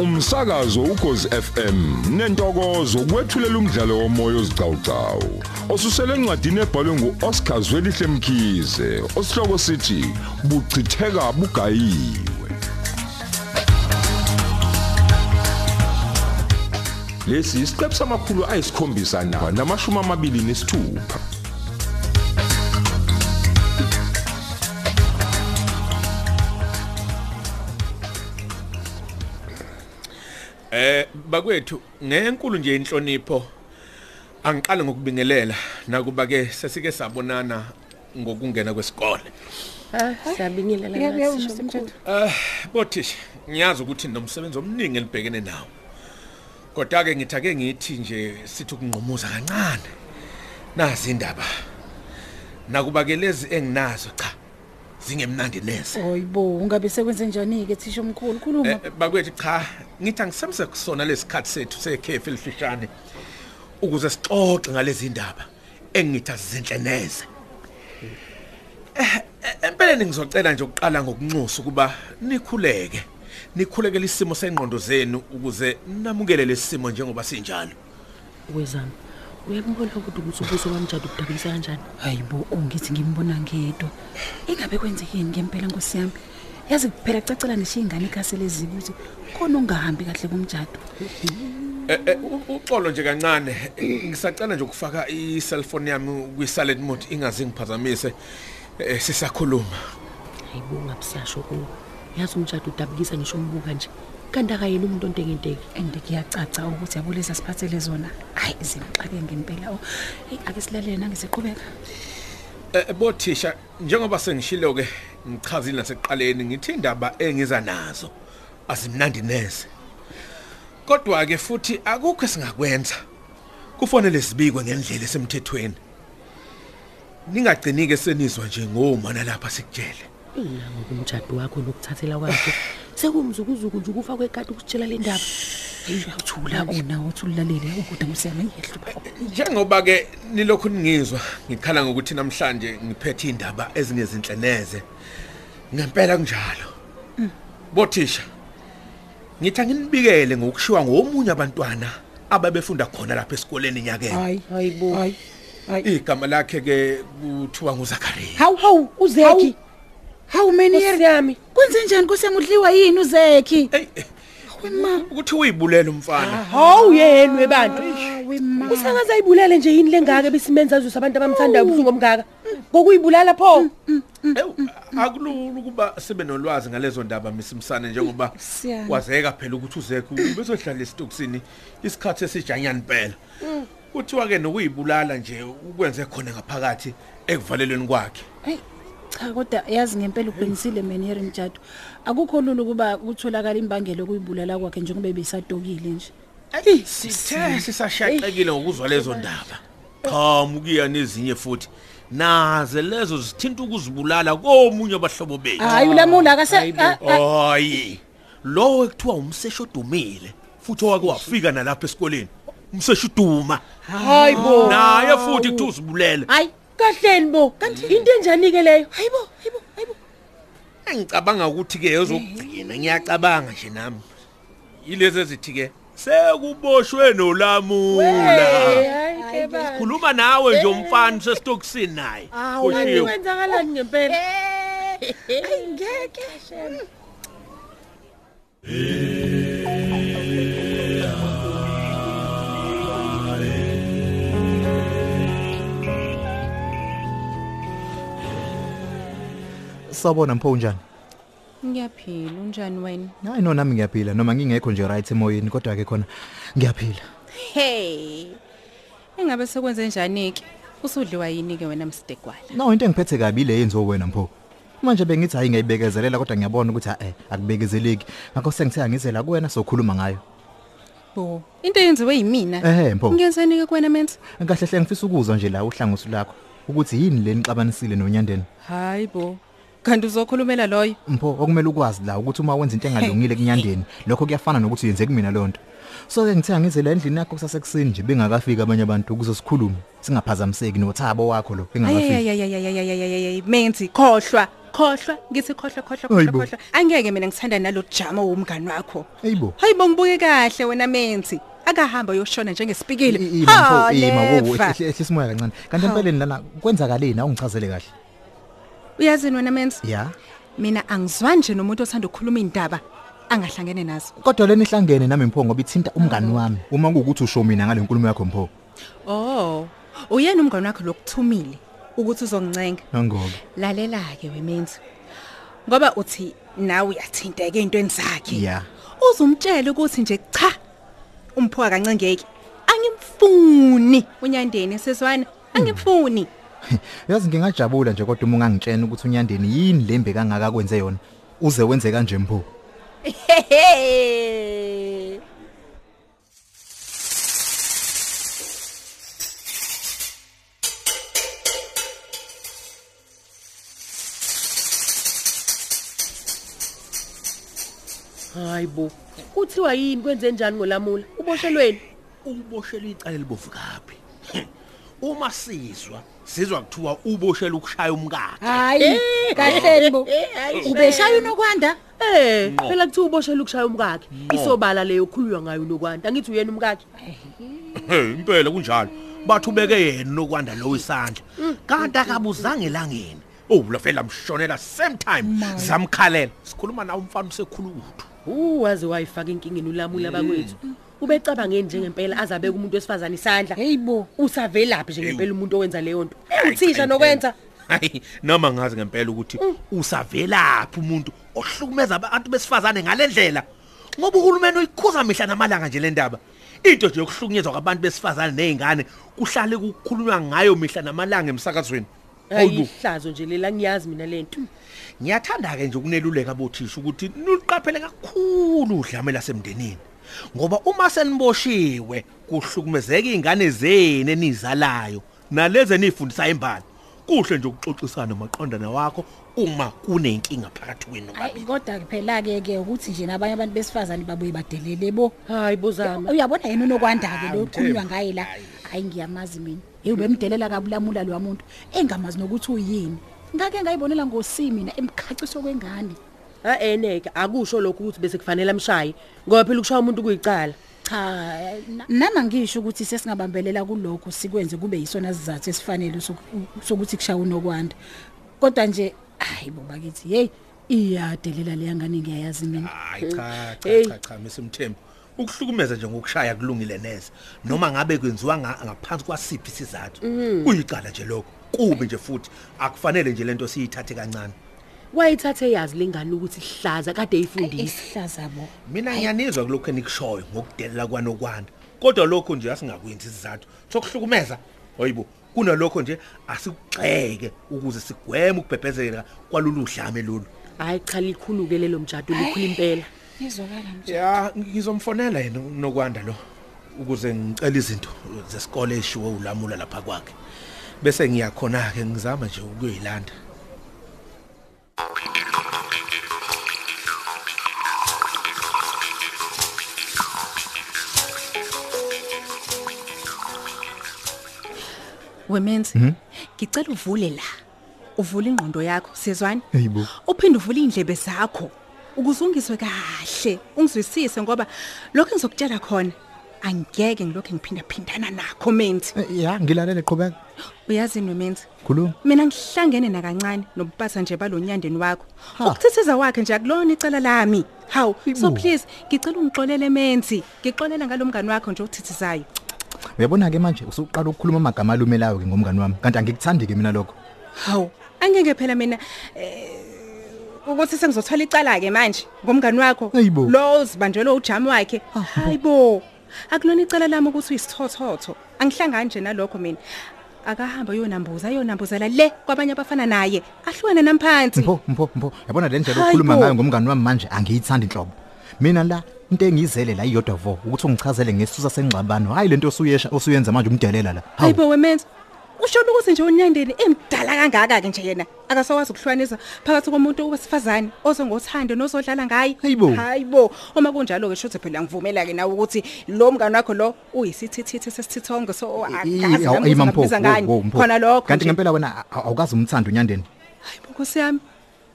Umsakazo Ukhozi FM nentokozo kwethulela umdlalo womoya ozicawucawu osusele encwadini ebhalwe ngu-Oscar Zwelihle Mkhize osihloko sithi Buchitheka Bugayiwe. Lesi isiqephu samakhulu ayisikhombisa namashumi amabili nesithupha. Bakwethu ngenkulu nje inhlonipho angiqale ngokubingelela nakuba ke sasike sabonana ngokungena kwesikole. Sabingelela nje. Bothisha ngiyazi ukuthi nomsebenzi omningi elibhekene nawo. Kodwa ke ngithake ngithi nje sithi ukungqumuza kancane. Nazi indaba. Nakuba ke lezi enginazo cha zingemnandi neze. Oyibo ungabe sekwenze njani ke thisha omkhulu khuluma. Bakwethu cha ngithi angisemse kusona lesikhathi sethu sekhefu elifishane ukuze sixoxe ngalezi indaba engithi azizinhle neze. Empeleni ngizocela nje ukuqala ngokunxusa kuba nikhuleke. Nikhulekele isimo sengqondo zenu ukuze namukele lesimo njengoba sinjalo. Wezami uyabona ukuthi umsubuso wamjadu udabisa kanjani? Hayibo ngithi ngimbona ngedo. Ingabe kwenzeke yini ngempela Nkosi yami? Yazi kuphela cacela nishe ingane ikhasele ezibuthi khona ungahambi kahle kumjadu. Uxolo nje kancane ngisacela nje ukufaka i-cellphone yami kwi-silent mode ingaze ngiphazamise sisakhuluma. Hayibo ngabisasho ku yazi umjadu udabukisa ngisho umbuka nje. Kanti akayini umuntu ontekenteki and kuyacaca ukuthi yabo lezi asiphathele zona hayi izimxake ngempela. Ake silalele nangeziqhubeka. Bothisha njengoba sengishilo ke ngichazile nasekuqaleni ngithi indaba engiza nazo azimnandi neze. Kodwa ke futhi akukho singakwenza. Kufanele sibikwe ngendlela esemthethweni. Ningagcini ke senizwa nje ngomana lapha sikujele. Ilanga kumjadu wakho lokuthathela kwakhe sekumzukuzuku nje ukufa kwekati ukutshela le ndaba. Uyathula kona uthulalele ukuthi umseme ngiyehlupa. Njengoba ke nilokhu ningizwa ngikhala ngokuthi namhlanje ngiphethe indaba ezingezinhle neze. Ngempela kunjalo. Bothisha ngithi nginibikele ngokushiwa ngomunye abantwana ababefunda khona lapha esikoleni nyakeni. Hayi bo. Igama lakhe ke kuthiwa nguZakariya. Hawu uZeki. How many years yami? Kwenze njani kusemudliwa yini uZeki? Wema ukuthi uyibulela umfana. Hawu yena webantu. Usangaza ayibulele nje yini lengaka besimenza azusa abantu abamthandayo ubuzungu omgaka. Ngokuyibulala pho. Akululu kuba sibe nolwazi ngalezo ndaba misimsane njengoba wazeka phela ukuthi uZeki ubezodlala esitokisini isikhathi esijanyani phela. Kuthiwa ke nokuyibulala nje ukwenze khona ngaphakathi ekuvalelweni kwakhe. Cha kodwa yazi ngempela uqinisile manje mjadu. Akukho lulu kuba utholakala imbangela kuyibulala kwakhe njengoba beyisadokile nje. Sithe sisashaqekile ngokuzwa lezo ndaba. Cha mukiya nezinye futhi naze lezo zithinta ukuzibulala komunye abahlobo bethu. Hayi ulamula akase. Hayi lo ekuthiwa umsesho dumile futhi owake wafika nalapha esikoleni. Umsesho duma. Hayi bo. Naye futhi kuzibulala. Hayi kahleni bo kanti into enjani ke leyo? Hayibo ngicabanga ukuthi ke uzokugcina ngiyacabanga nje nami yilezi ezithi ke sekuboshwe nolamula. Khuluma nawe nje umfana usesitokisini naye kushiwo kwenzakalani ngempela. Hayi ngeke shame. Sabona mpho unjani? Ngiyaphila unjani wena? Hayi no nami ngiyaphila noma ngingekho nje right emoyeni kodwa ke khona ngiyaphila. Hey. Engabe sekwenze njani ke? Usudliwa yini ke wena msitekwala? No into engiphethe kabi le yenzo wena mpho. Manje bengithi hayi ngiyibekezelela kodwa ngiyabona ukuthi akubekezeleki. Ngakho sengithe angizela kuwena sokhuluma ngayo. Bo, into yenziwe yimina. Mpho. Ngiyenzeni ke kuwena manje? Ngikahle ngifisa ukuzwa nje la uhlangothi lakho ukuthi yini le nixabanisile noNyandeni. Hayibo. Kanti uzokhulumela loyo? Mpho okumele ukwazi la ukuthi uma wenza into engalungile kuNyandeni lokho kuyafana nokuthi uyenze kumina lonto. So ke ngithe ngizela endlini yakho kusasekuseni nje bengakafika abanye abantu ukuze sikhulume singaphazamiseki nothabo wakho lo bengakafika. Menti khohlwa Khohlwa ngithi khohlwa angeke mina ngithanda nalojama womngani wakho. Hayibo. Hayibo ngibuke kahle wena menzi. Akahamba yoshona njengesipikile. Ha lebo ehlisimuya kancane. Kanti empeleni lana kwenzakaleni na ungichazele kahle. Uyazini wena menzi? Yeah. Mina angizwa nje nomuntu othanda ukukhuluma indaba angahlangene nazo. Kodwa leni ihlangene nami Mpho ngoba ithinta umngani wami. Uma kuwukuthi usho mina ngale nkulumo yakho Mpho. Oh, uyena umngani wakho lokuthumile ukuthi uzoncenga. Nangoba. Lalela ke wemenzi. Ngoba uthi nawe uyathinteke eintweni zakhe. Yeah. Uzumtshela ukuthi nje cha Mpho akancengeki. Angimfuni unyandeni sesizwana angimfuni. Yazi ngingajabula nje kodwa uma ungangitshena ukuthi unyandeni yini lembe kangaka kwenze yona. Uze wenze kanje Mpho. Hayibo. Kuthiwa yini kwenze njani ngolamula? Uboshelweni? Uboshelwe icala libovu kapi? Uma sizwa kuthiwa uboshela ukushaya umkakhe. Hayi, kahle bo. Ubeshaya unokwanda? Eh, phela kuthiwa uboshela ukushaya umkakhe. Isobala leyo khuluywa ngayo unokwanda. Ngithi uyena umkakhe. Hey, impela kunjalo. Bathubeke yena unokwanda lo isandla. Kanti akabuzange langeni. Oh, lafela mshonela same time zamkhalela. Sikhuluma nawo umfana usekhulu uthu. Wazi wayifaka inkingi ulamula bakwethu. Ubecabanga njengempela azabeka umuntu wesifazane isandla. Heyibo, usavelaphi njengempela umuntu owenza leyo nto. Uthisha nokwenza. Hayi, noma ngazi ngempela ukuthi usavelaphi umuntu ohlukumeza abantu besifazane ngalendlela. Ngoba uhulumeni uyikhuza mihla namalanga nje le ndaba. Into nje yokuhlukunyezwa kwabantu besifazane nezingane kuhlale kukhulunywa ngayo mihla namalanga emsakazweni. Ayihlazo nje lela ngiyazi mina lento. Ngiyathanda ke nje ukuneluleka bothisha ukuthi niqaphele kakhulu udlame lasemndenini. Ngoba uma seniboshiwe kuhlukumezeka izingane zenu enizalayo naleze nifundisa imbali. Kuhle nje ukuxoxisana maqondana wakho uma kunenkinga phakathi kwenu babili. Kodwa kuphela ke ukuthi nje nabanye abantu besifazane babuye badelele bo. Hayi bozama. Uyabona yena unokwanda ke lo khuluwa ngaye la. Hayi ngiyamazi mina. Ubemdelela kabulamula lo muntu engamazi nokuthi uyini. Ngake ngayibonela ngosimi mina emkhaciso kwengane. Eneke akusho lokho ukuthi bese kufanele amshaye ngoba phela ukushaya umuntu kuyicala. Cha, nami ngisho ukuthi sesingabambelela kulokho sikwenze kube yisona sizathu esifanele sokuthi kushaya unokwanda. Kodwa nje hayi bobakithi hey iyadelela leyangane ngiyayazi mina. Hayi cha mesimthembu. Ukuhlukumeza nje ngokushaya kulungile neze noma ngabe kwenziwa ngaphansi kwasiphi sizathu. Kuyicala nje lokho. Kubi nje futhi akufanele nje lento siyithathe kancane. Wayithathe yazi lengane ukuthi ihlaza kade eyifundisa. Ihlaza bo. Mina ngiyanizwa kulokho enikushoyo ngokudelela kwanokwanda. Kodwa lokho nje asingakwenzi sizathu sokuhlukumeza. Hayibo, kunalokho nje asigxeke ukuze sigweme ukubhebhezela kwalolu dlame lolu. Hayi cha likhulu ke lelo mjadu likhulu impela. Izokala nje. Ya, ngizomfonela yena unokwanda lo ukuze ngicela izinto zesikole eshiwe ulamula lapha kwakhe. Bese ngiyakhona ke ngizama nje ukuyilanda. Women's ngicela uvule la. Uvule ingqondo yakho sizwani. Hayibo. Uphinde uvule indlebe zakho. Ukuzungiswe kahle ungizwisise ngoba lokho ngizokutshela khona angeke ngilokho ngiphinda phindana nakho menzi. Ya ngilalele qhubeka. Uyazi nomenzi khulu mina ngihlangene na kancane nobuphatha nje balonyandeni wakho ukuthitheza wakhe nje akulona icala lami. Haw so please ngicela ungixolele menzi ngixolela ngalomngani wakho nje uthithizayo. Uyabona ke manje usuqala ukukhuluma amagama alumelayo ke ngomngani wami kanti angikuthandi ke mina lokho. Haw angeke phela mina ukuthi sengizothola icala ke manje ngomngani wakho lo uzibanjelwe ujama wakhe. Hayibo akulona icala lami ukuthi uyisithothotho angihlangani nje nalokho mina. Akahamba yonambuzala le kwabanye abafana naye ahlwana namphansi. Mpho yabona le ndlela okhuluma ngayo ngomngani wami manje angiyithandi inhlobo mina la into engizele la iyodwa vo ukuthi ungichazele ngesisusa sengxabano. Hayi lento osuyesha osuyenza manje umdelela la. Hayibo wemenzi ushona ukuthi nje unyandeni emdala kangaka ke nje yena akasawazi ukuhlukanisa phakathi komuntu obesifazane ozongothando nozodlala ngaye. Hayibo uma kunjalo ke shothe phela ngivumela ke nawe ukuthi lo mngani wakho lo uyisithithithe sesithongo so akazi ngempela ngani khona lokho. Kanti ngempela wena awukazi umthando unyandeni. Hayibo Nkosi yami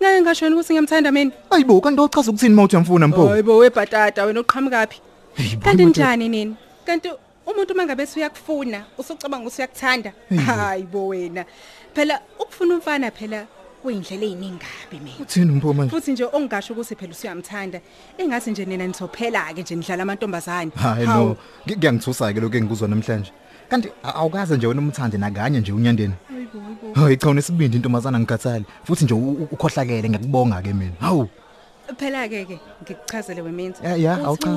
Ngaye ngashona ukuthi ngiyamthanda mina. Hayibo kanti uchaza ukuthini mawuthi uyamfuna mpo? Hayibo webhatata wena uqhamukapi. Kanti njani nini? Kanti umuntu mangabe usuyakufuna usocabanga usuyakuthanda. Hayibo wena. Phela ukufuna umfana phela kuyindlela eziningabe mina. Uthini mpo manje? Futhi nje ongasho ukuthi phela usuyamthanda. Engathi nje nina nithophela ke nje nidlala amantombazane. Hayi no. Ngiyangithusa ke lokho engikuzwa namhlanje. Kanti awukaze nje wena umthande nakanye nje unyandeni. Hayi cha unesibindi intombazana ngikhathali futhi nje ukhohlakele ngiyakubonga ke mina. Hawu. Phela ke ngikuchazele wemenzi.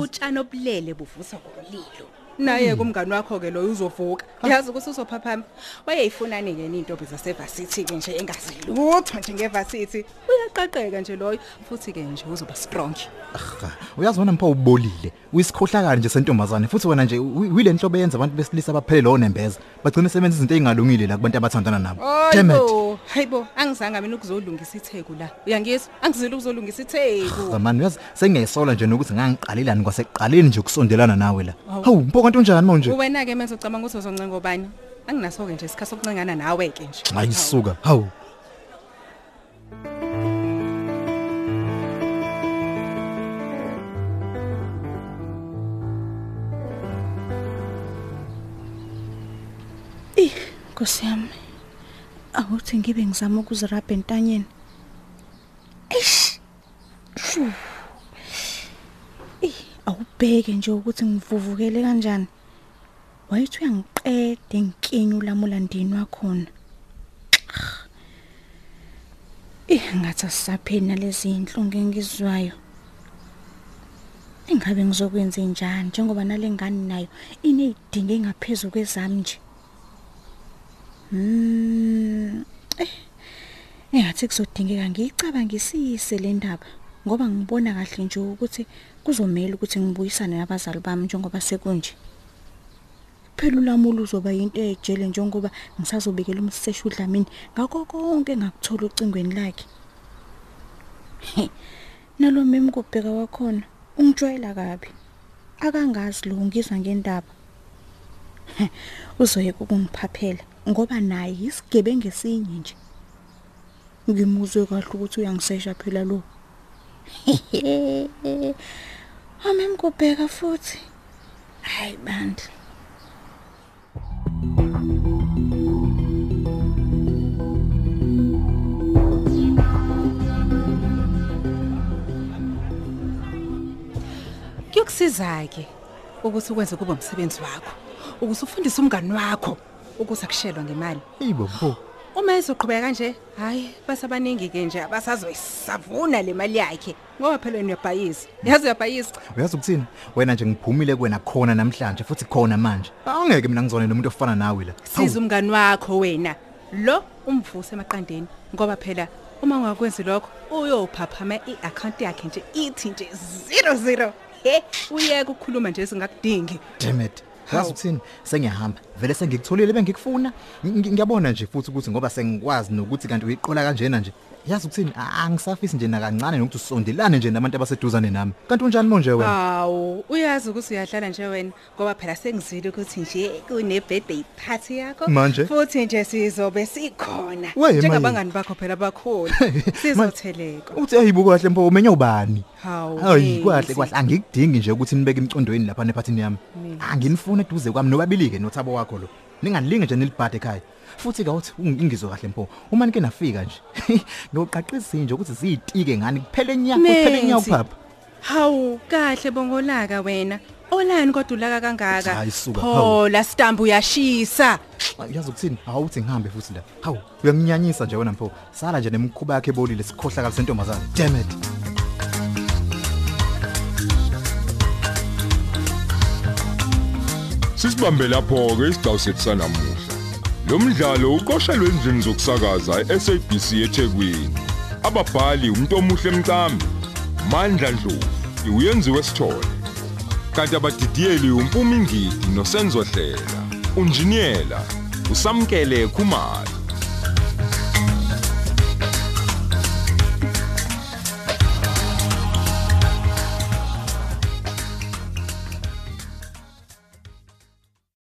Utshana obulele buvusa ngolilo. Naye kumngani wakho ke loyo uzovuka. Uyazi ukuthi uzophaphama. Wayeyifunani ke into bezase varsity ke nje engazilutho nje ngevarsity. Uyaqaqeka nje loyo futhi ke nje uzoba strong. Uyazi wena mpho ubolile. Uyisikhohlakala nje sentombazane futhi wena nje uyile nhlobo yenza abantu besilisa abaphelele lonembeza. Bagcina sebenza izinto ezingalungile la kubantu abathandana nabo. Hayibo, hayibo angizange mina ukuzolungisa itheko la. Uyangizwa? Angizile ukuzolungisa itheko. Manje uyazi sengiyayisola nje nokuthi ngangiqalelani kwaseqaleni nje ukusondelana nawe la. Hawu mpho kanti unjani manje? Wena ke manje ucabanga ukuthi uzoncenga obani? Anginaso ke nje isikhathi sokuncengana nawe ke nje. Ayisuka. Hawu. Kusiyami awuthi ngibe ngizama ukuzirabha entanyeni. Eish. Shu. Awubheke nje ukuthi ngivuvukele kanjani. Wayethi uyangiqeda inkinyo lamulandini wakhona. Ngathi asaphena lezi inhlungu engizwayo. Engabe ngizokwenza njani njengoba nalengane nayo ineyidinge ngaphezulu kwezami nje. Ngathi kuzodingeka ngiyicabangisise le ndaba ngoba ngibona kahle nje ukuthi kuzomela ukuthi ngibuyisane nabazali bami njengoba sekunje. Phela ulamulo uzoba into ejele njengoba ngisazobekela umseshi uDlamini ngakho konke engakuthola ucingweni lakhe. Nalo mimi kubheka wakhona ungitshwayela kabi. Akangazi lo ngizwa ngendaba. Uzoye ukungiphaphela. Ngoba naye isigebengu esinye nje. Ngimuzwe kahle ukuthi uyangisesha phela lo. Amemkubheka futhi. Hayi bantu. Kuyokusizake ukuthi ukwenze kube umsebenzi wakho, ukuthi ufundise umngani wakho. Ukusakushelwa ngemali. Yibo bo. Uma ezoqhubeka kanje, hayi basabaningi ke nje abasazoyisavuna le mali yakhe. Ngoba phela wena uyabhayisa. Yazi uyabhayisa. Uyazi ukuthini? Wena nje ngiphumile kuwena khona namhlanje futhi khona manje. Awungeke mina ngizone nomuntu ofana nawe la. Siza umngani wakho wena. Lo umvuse emaqandeni ngoba phela uma ungakwenzi lokho uyophaphama i-account yakhe nje ithi nje 00. Uyeke ukukhuluma nje singakudingi. Damn it. Hawu sengiyahamba vele sengikutholile bengikufuna ngiyabona nje futhi ukuthi ngoba sengikwazi nokuthi kanti uyiqola kanjena nje yazi ukuthini angisafisi nje nakancane nokuthi usondelane nje nabantu abaseduzane nami kanti unjani manje wena hawu uyazi ukuthi uyadlala nje wena ngoba phela sengizile ukuthi nje kune birthday party yakho futhi nje sizobe sikhona njengabangani bakho phela bakhona sizotheleka uthi ayibu kahle mpho umenya ubani hawu ayikwahle kwahle angikudingi nje ukuthi nibeke imicondweni lapha nephathini yami anginifuna eduze kwami nobabilike nothabo wakho lo ninganilinge nje nilibhathe ekhaya futhi kawuthi ungizwe kahle mpho uma nike nafika nje ngoqaqisi nje ukuthi zizitike ngani kuphele nyaka kuphele nyaka uphapha hawu kahle bongolaka wena olani kodwa ulaka kangaka phola stambu yashisa uyazi ukuthini awuthi ngihambe futhi la hawu uyanginyanyisa nje wena mpho sala nje nemkhuba yakhe ebolile sikhohlakala sentombazana damn it Sisibambe lapho ke isidawusetsa namuhla. Lo mdlalo uqoshelwe endlini zokusakaza eSABC eThekwini. Ababhali uMntomuhle Mcambi, Mandla Ndlovu, uyenziwe Sithole. Kanti abadidiyeli uMpumi Ngidi noSenzo Hlela, unjiniyela uSamkele Khumalo.